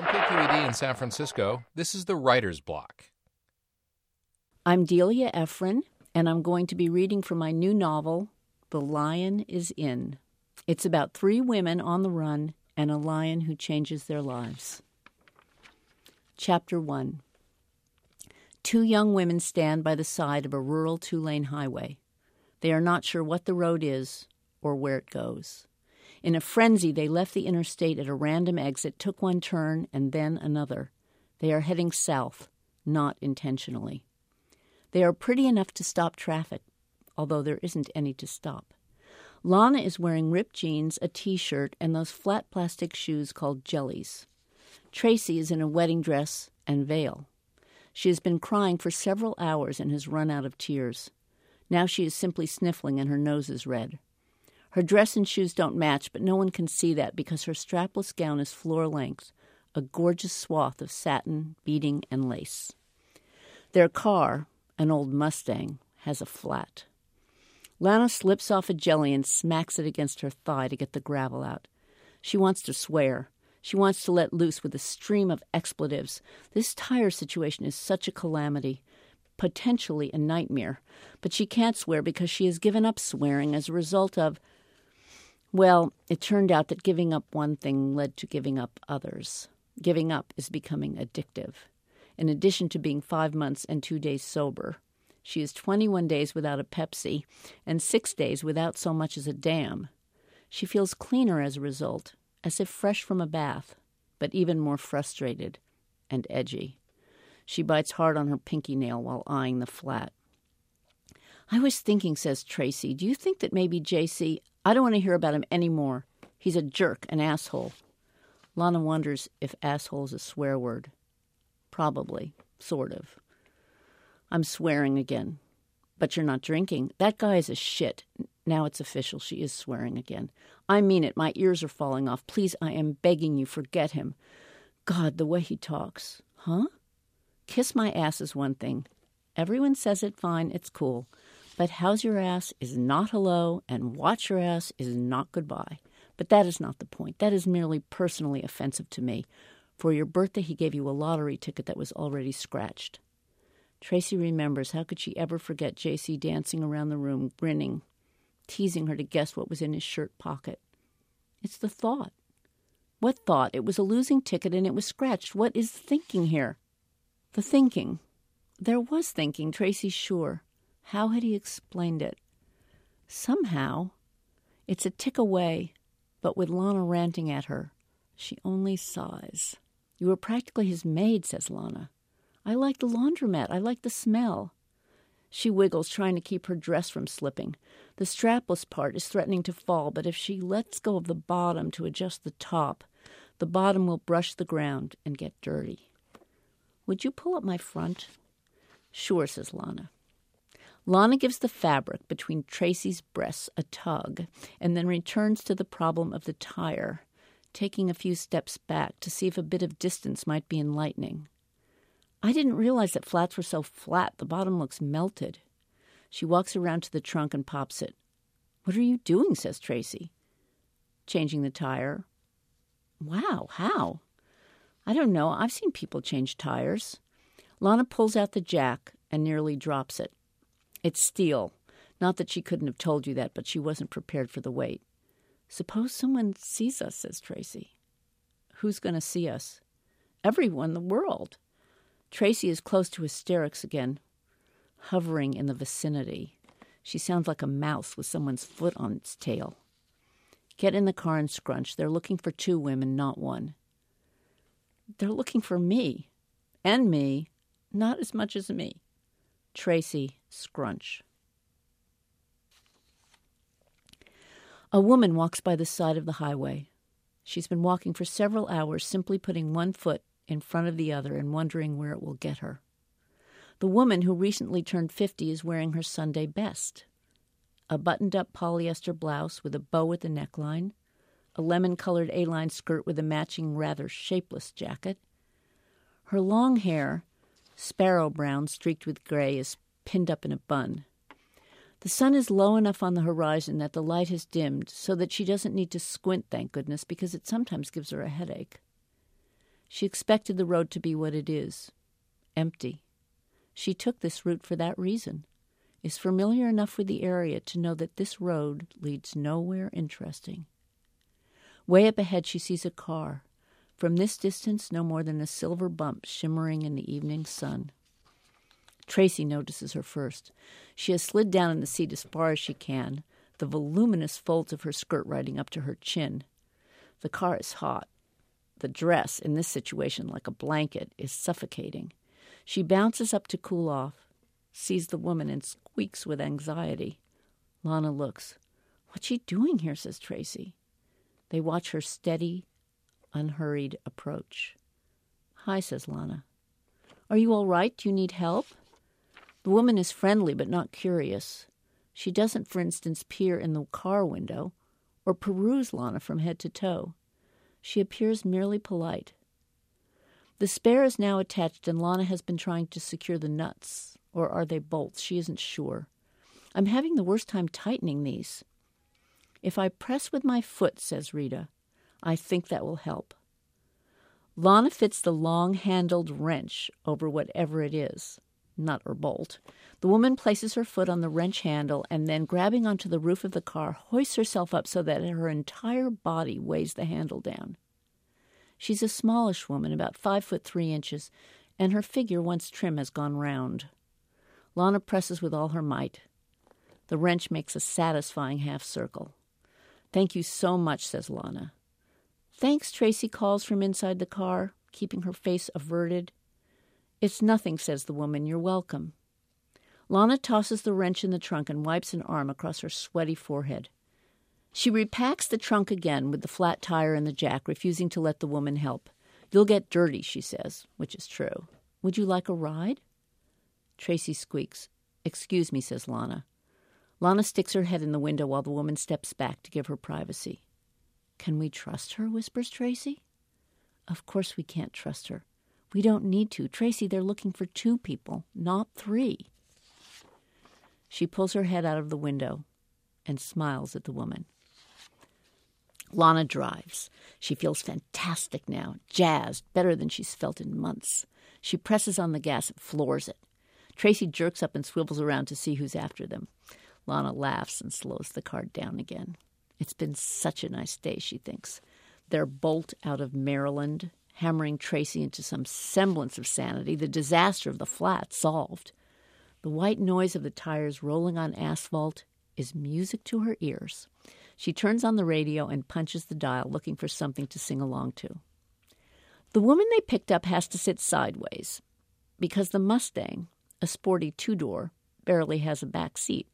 From KQED in San Francisco, this is The Writer's Block. I'm Delia Ephron, and I'm going to be reading from my new novel, The Lion Is In. It's about three women on the run and a lion who changes their lives. Chapter 1. Two young women stand by the side of a rural two-lane highway. They are not sure what the road is or where it goes. In a frenzy, they left the interstate at a random exit, took one turn, and then another. They are heading south, not intentionally. They are pretty enough to stop traffic, although there isn't any to stop. Lana is wearing ripped jeans, a T-shirt, and those flat plastic shoes called jellies. Tracy is in a wedding dress and veil. She has been crying for several hours and has run out of tears. Now she is simply sniffling and her nose is red. Her dress and shoes don't match, but no one can see that because her strapless gown is floor-length, a gorgeous swath of satin, beading, and lace. Their car, an old Mustang, has a flat. Lana slips off a jelly and smacks it against her thigh to get the gravel out. She wants to swear. She wants to let loose with a stream of expletives. This tire situation is such a calamity, potentially a nightmare, but she can't swear because she has given up swearing as a result of... Well, it turned out that giving up one thing led to giving up others. Giving up is becoming addictive. In addition to being 5 months and 2 days sober, she is 21 days without a Pepsi and 6 days without so much as a damn. She feels cleaner as a result, as if fresh from a bath, but even more frustrated and edgy. She bites hard on her pinky nail while eyeing the flat. "I was thinking," says Tracy, "do you think that maybe J.C.? I don't want to hear about him anymore. He's a jerk, an asshole." Lana wonders if asshole is a swear word. Probably. Sort of. "I'm swearing again." "But you're not drinking." "That guy is a shit." Now it's official. She is swearing again. "I mean it. My ears are falling off. Please, I am begging you, forget him. God, the way he talks." "Huh?" "Kiss my ass is one thing. Everyone says it, fine, it's cool. But how's your ass is not hello, and watch your ass is not goodbye. But that is not the point. That is merely personally offensive to me. For your birthday, he gave you a lottery ticket that was already scratched." Tracy remembers. How could she ever forget J.C. dancing around the room, grinning, teasing her to guess what was in his shirt pocket? It's the thought. What thought? It was a losing ticket, and it was scratched. What is thinking here? The thinking. There was thinking, Tracy's sure. How had he explained it? Somehow. It's a tick away, but with Lana ranting at her, she only sighs. "You were practically his maid," says Lana. "I like the laundromat. I like the smell." She wiggles, trying to keep her dress from slipping. The strapless part is threatening to fall, but if she lets go of the bottom to adjust the top, the bottom will brush the ground and get dirty. "Would you pull up my front?" "Sure," says Lana. Lana gives the fabric between Tracy's breasts a tug and then returns to the problem of the tire, taking a few steps back to see if a bit of distance might be enlightening. "I didn't realize that flats were so flat. The bottom looks melted." She walks around to the trunk and pops it. "What are you doing?" says Tracy. "Changing the tire." "Wow, how?" "I don't know. I've seen people change tires." Lana pulls out the jack and nearly drops it. It's steel. Not that she couldn't have told you that, but she wasn't prepared for the weight. "Suppose someone sees us," says Tracy. "Who's going to see us?" "Everyone, the world." Tracy is close to hysterics again, hovering in the vicinity. She sounds like a mouse with someone's foot on its tail. Get in the car and scrunch. They're looking for two women, not one. "They're looking for me." "And me." "Not as much as me." Tracy, scrunch. A woman walks by the side of the highway. She's been walking for several hours, simply putting one foot in front of the other and wondering where it will get her. The woman, who recently turned 50, is wearing her Sunday best. A buttoned-up polyester blouse with a bow at the neckline, a lemon-colored A-line skirt with a matching rather shapeless jacket. Her long hair, sparrow-brown streaked with gray, is pinned up in a bun. The sun is low enough on the horizon that the light has dimmed so that she doesn't need to squint, thank goodness, because it sometimes gives her a headache. She expected the road to be what it is, empty. She took this route for that reason, is familiar enough with the area to know that this road leads nowhere interesting. Way up ahead she sees a car, from this distance no more than a silver bump shimmering in the evening sun. Tracy notices her first. She has slid down in the seat as far as she can, the voluminous folds of her skirt riding up to her chin. The car is hot. The dress, in this situation like a blanket, is suffocating. She bounces up to cool off, sees the woman, and squeaks with anxiety. Lana looks. "What's she doing here?" says Tracy. They watch her steady, unhurried approach. "Hi," says Lana. "Are you all right? Do you need help?" The woman is friendly but not curious. She doesn't, for instance, peer in the car window or peruse Lana from head to toe. She appears merely polite. The spare is now attached, and Lana has been trying to secure the nuts. Or are they bolts? She isn't sure. "I'm having the worst time tightening these." "If I press with my foot," says Rita, "I think that will help." Lana fits the long-handled wrench over whatever it is, nut or bolt. The woman places her foot on the wrench handle and then, grabbing onto the roof of the car, hoists herself up so that her entire body weighs the handle down. She's a smallish woman, about 5'3", and her figure, once trim, has gone round. Lana presses with all her might. The wrench makes a satisfying half-circle. "Thank you so much," says Lana. "Thanks," Tracy calls from inside the car, keeping her face averted. "It's nothing," says the woman. "You're welcome." Lana tosses the wrench in the trunk and wipes an arm across her sweaty forehead. She repacks the trunk again with the flat tire and the jack, refusing to let the woman help. "You'll get dirty," she says, which is true. "Would you like a ride?" Tracy squeaks. "Excuse me," says Lana. Lana sticks her head in the window while the woman steps back to give her privacy. "Can we trust her?" whispers Tracy. "Of course we can't trust her. We don't need to. Tracy, they're looking for 2 people, not 3. She pulls her head out of the window and smiles at the woman. Lana drives. She feels fantastic now, jazzed, better than she's felt in months. She presses on the gas and floors it. Tracy jerks up and swivels around to see who's after them. Lana laughs and slows the car down again. "It's been such a nice day," she thinks. Their bolt out of Maryland, hammering Tracy into some semblance of sanity, the disaster of the flat solved. The white noise of the tires rolling on asphalt is music to her ears. She turns on the radio and punches the dial, looking for something to sing along to. The woman they picked up has to sit sideways because the Mustang, a sporty 2-door, barely has a back seat.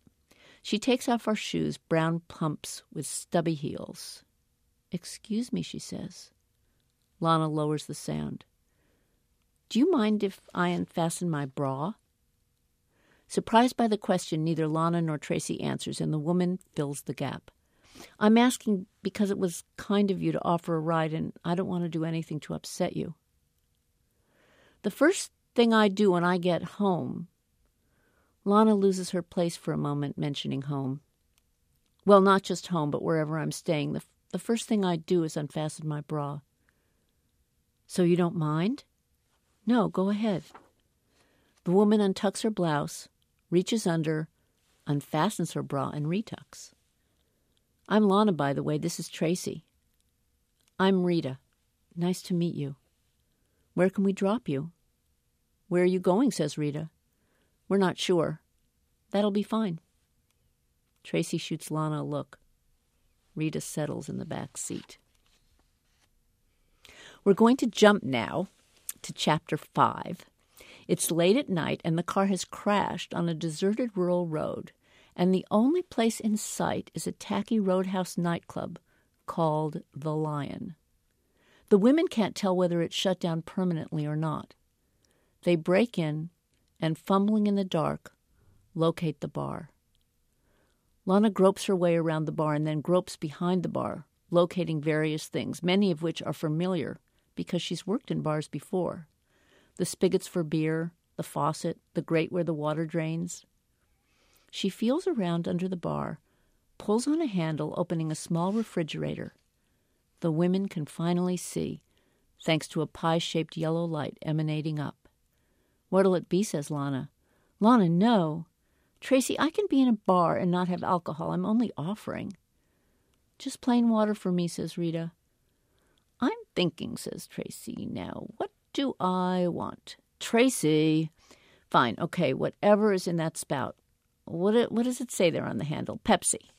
She takes off our shoes, brown pumps with stubby heels. "Excuse me," she says. Lana lowers the sound. "Do you mind if I unfasten my bra?" Surprised by the question, neither Lana nor Tracy answers, and the woman fills the gap. "I'm asking because it was kind of you to offer a ride, and I don't want to do anything to upset you." The first thing I do when I get home— Lana loses her place for a moment, mentioning home. "Well, not just home, but wherever I'm staying. The first thing I do is unfasten my bra." "So you don't mind?" "No, go ahead." The woman untucks her blouse, reaches under, unfastens her bra, and retucks. "I'm Lana, by the way. This is Tracy." "I'm Rita. Nice to meet you." "Where can we drop you?" "Where are you going?" says Rita. "We're not sure." "That'll be fine." Tracy shoots Lana a look. Rita settles in the back seat. We're going to jump now to Chapter 5. It's late at night, and the car has crashed on a deserted rural road, and the only place in sight is a tacky roadhouse nightclub called The Lion. The women can't tell whether it's shut down permanently or not. They break in and, fumbling in the dark, locate the bar. Lana gropes her way around the bar and then gropes behind the bar, locating various things, many of which are familiar because she's worked in bars before. The spigots for beer, the faucet, the grate where the water drains. She feels around under the bar, pulls on a handle, opening a small refrigerator. The women can finally see thanks to a pie-shaped yellow light emanating up. "What'll it be?" says Lana. "Lana, no. Tracy, I can be in a bar and not have alcohol. I'm only offering." "Just plain water for me," says Rita. "I'm thinking," says Tracy. "Now, what do I want?" "Tracy!" "Fine, okay, whatever is in that spout. What does it say there on the handle?" "Pepsi."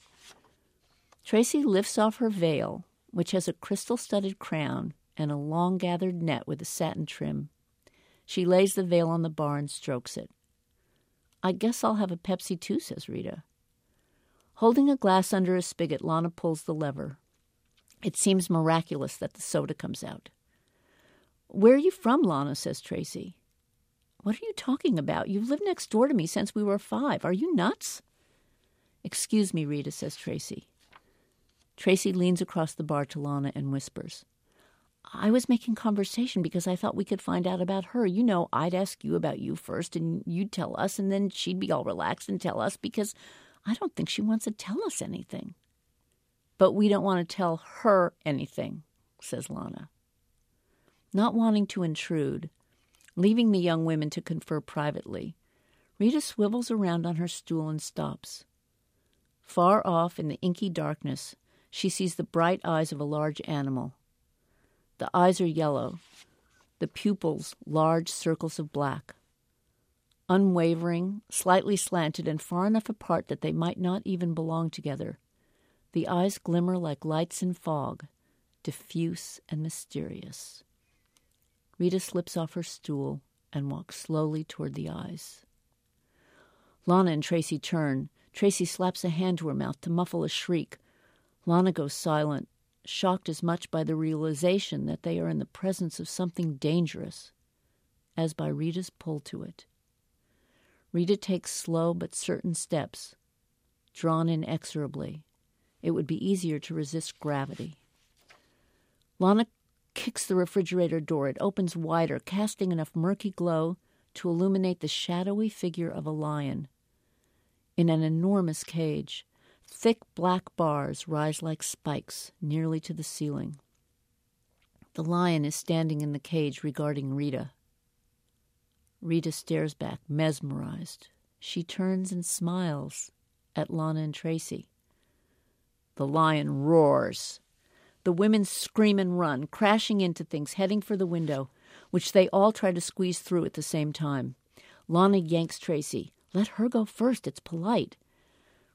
Tracy lifts off her veil, which has a crystal-studded crown and a long-gathered net with a satin trim. She lays the veil on the bar and strokes it. "I guess I'll have a Pepsi, too," says Rita. Holding a glass under a spigot, Lana pulls the lever. It seems miraculous that the soda comes out. "Where are you from, Lana?" says Tracy. "What are you talking about? You've lived next door to me since we were 5. Are you nuts?" "Excuse me, Rita," says Tracy. Tracy leans across the bar to Lana and whispers, "I was making conversation because I thought we could find out about her. You know, I'd ask you about you first, and you'd tell us, and then she'd be all relaxed and tell us, because I don't think she wants to tell us anything." "But we don't want to tell her anything," says Lana. Not wanting to intrude, leaving the young women to confer privately, Rita swivels around on her stool and stops. Far off in the inky darkness, she sees the bright eyes of a large animal. The eyes are yellow, the pupils large circles of black. Unwavering, slightly slanted, and far enough apart that they might not even belong together, the eyes glimmer like lights in fog, diffuse and mysterious. Rita slips off her stool and walks slowly toward the eyes. Lana and Tracy turn. Tracy slaps a hand to her mouth to muffle a shriek. Lana goes silent, shocked as much by the realization that they are in the presence of something dangerous as by Rita's pull to it. Rita takes slow but certain steps, drawn inexorably. It would be easier to resist gravity. Lana kicks the refrigerator door. It opens wider, casting enough murky glow to illuminate the shadowy figure of a lion. In an enormous cage, thick black bars rise like spikes nearly to the ceiling. The lion is standing in the cage regarding Rita. Rita stares back, mesmerized. She turns and smiles at Lana and Tracy. The lion roars. The women scream and run, crashing into things, heading for the window, which they all try to squeeze through at the same time. Lana yanks Tracy. "Let her go first. It's polite."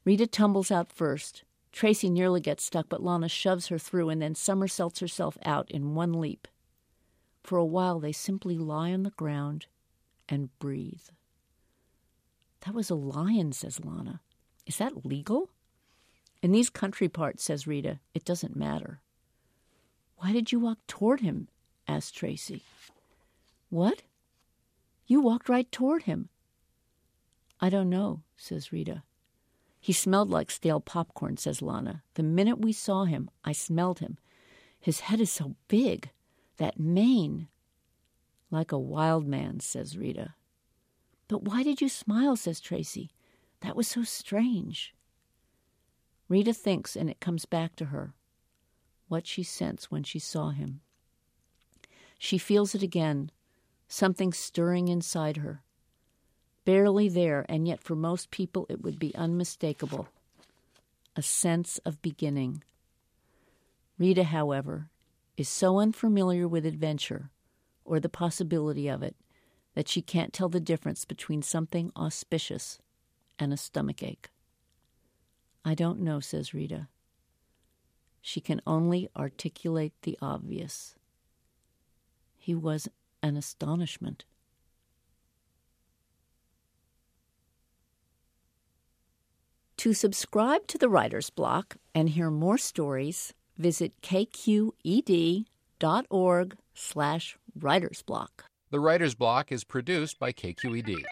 Rita tumbles out first. Tracy nearly gets stuck, but Lana shoves her through and then somersaults herself out in one leap. For a while, they simply lie on the ground and breathe. "That was a lion," says Lana. "Is that legal?" "In these country parts," says Rita, "it doesn't matter." "Why did you walk toward him?" asks Tracy. "What?" "You walked right toward him." "I don't know," says Rita. "He smelled like stale popcorn," says Lana. "The minute we saw him, I smelled him. His head is so big. That mane." "Like a wild man," says Rita. "But why did you smile?" says Tracy. "That was so strange." Rita thinks, and it comes back to her, what she sensed when she saw him. She feels it again, something stirring inside her. Barely there, and yet for most people it would be unmistakable. A sense of beginning. Rita, however, is so unfamiliar with adventure, or the possibility of it, that she can't tell the difference between something auspicious and a stomachache. "I don't know," says Rita. She can only articulate the obvious. He was an astonishment. To subscribe to The Writer's Block and hear more stories, visit kqed.org/writersblock. The Writer's Block is produced by KQED.